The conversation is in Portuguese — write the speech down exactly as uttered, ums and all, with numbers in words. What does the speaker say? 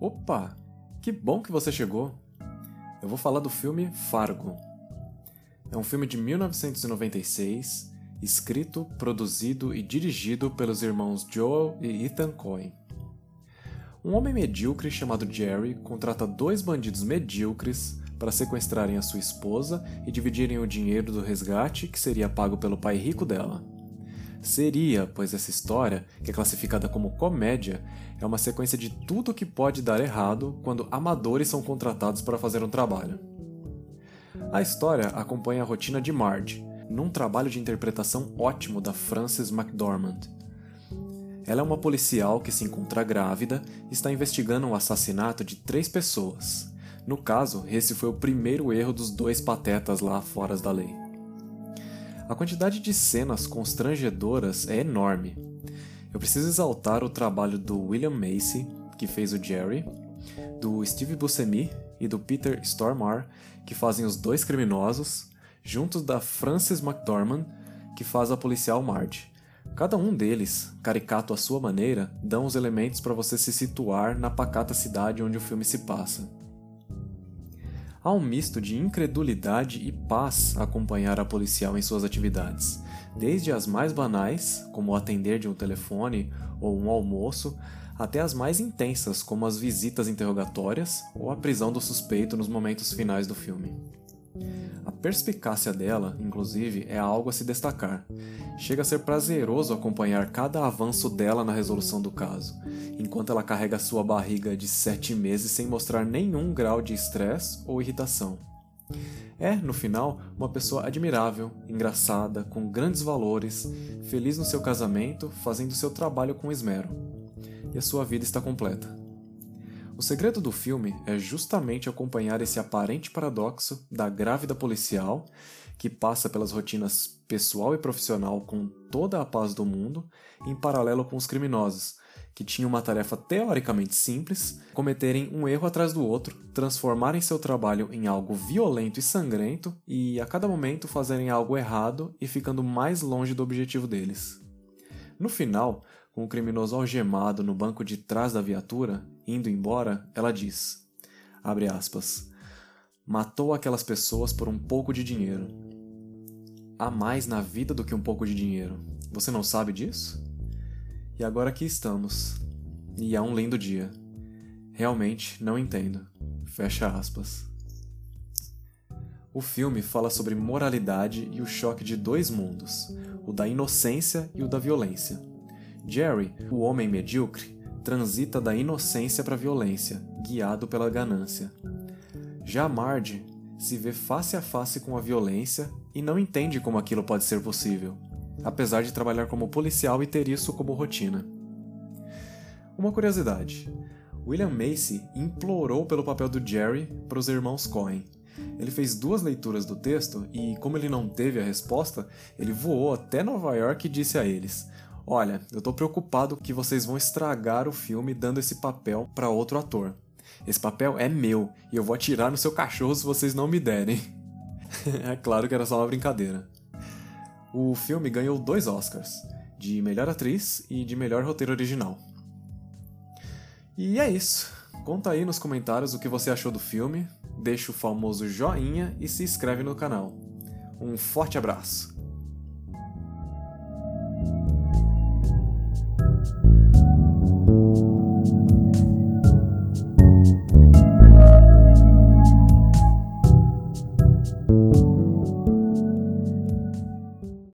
Opa, que bom que você chegou! Eu vou falar do filme Fargo. É um filme de mil novecentos e noventa e seis, escrito, produzido e dirigido pelos irmãos Joel e Ethan Coen. Um homem medíocre chamado Jerry contrata dois bandidos medíocres para sequestrarem a sua esposa e dividirem o dinheiro do resgate que seria pago pelo pai rico dela. Seria, pois essa história, que é classificada como comédia, é uma sequência de tudo que pode dar errado quando amadores são contratados para fazer um trabalho. A história acompanha a rotina de Marge, num trabalho de interpretação ótimo da Frances McDormand. Ela é uma policial que se encontra grávida e está investigando um assassinato de três pessoas. No caso, esse foi o primeiro erro dos dois patetas lá fora da lei. A quantidade de cenas constrangedoras é enorme. Eu preciso exaltar o trabalho do William Macy, que fez o Jerry, do Steve Buscemi e do Peter Stormare, que fazem os dois criminosos, juntos da Frances McDormand, que faz a policial Marge. Cada um deles, caricato à sua maneira, dão os elementos para você se situar na pacata cidade onde o filme se passa. Há um misto de incredulidade e paz a acompanhar a policial em suas atividades, desde as mais banais, como o atender de um telefone ou um almoço, até as mais intensas, como as visitas interrogatórias ou a prisão do suspeito nos momentos finais do filme. A perspicácia dela, inclusive, é algo a se destacar. Chega a ser prazeroso acompanhar cada avanço dela na resolução do caso, enquanto ela carrega sua barriga de sete meses sem mostrar nenhum grau de estresse ou irritação. É, no final, uma pessoa admirável, engraçada, com grandes valores, feliz no seu casamento, fazendo seu trabalho com esmero. E a sua vida está completa. O segredo do filme é justamente acompanhar esse aparente paradoxo da grávida policial, que passa pelas rotinas pessoal e profissional com toda a paz do mundo, em paralelo com os criminosos, que tinham uma tarefa teoricamente simples, cometerem um erro atrás do outro, transformarem seu trabalho em algo violento e sangrento e, a cada momento, fazerem algo errado e ficando mais longe do objetivo deles. No final, com o criminoso algemado no banco de trás da viatura, indo embora, ela diz, abre aspas, matou aquelas pessoas por um pouco de dinheiro. Há mais na vida do que um pouco de dinheiro. Você não sabe disso? E agora aqui estamos. E há um lindo dia. Realmente não entendo. Fecha aspas. O filme fala sobre moralidade e o choque de dois mundos, o da inocência e o da violência. Jerry, o homem medíocre, transita da inocência para a violência, guiado pela ganância. Já Marge se vê face a face com a violência e não entende como aquilo pode ser possível, apesar de trabalhar como policial e ter isso como rotina. Uma curiosidade, William Macy implorou pelo papel do Jerry para os irmãos Coen. Ele fez duas leituras do texto e, como ele não teve a resposta, ele voou até Nova York e disse a eles, olha, eu tô preocupado que vocês vão estragar o filme dando esse papel para outro ator. Esse papel é meu e eu vou atirar no seu cachorro se vocês não me derem. É claro que era só uma brincadeira. O filme ganhou dois Oscars, de melhor atriz e de melhor roteiro original. E é isso. Conta aí nos comentários o que você achou do filme, deixa o famoso joinha e se inscreve no canal. Um forte abraço! Thank you.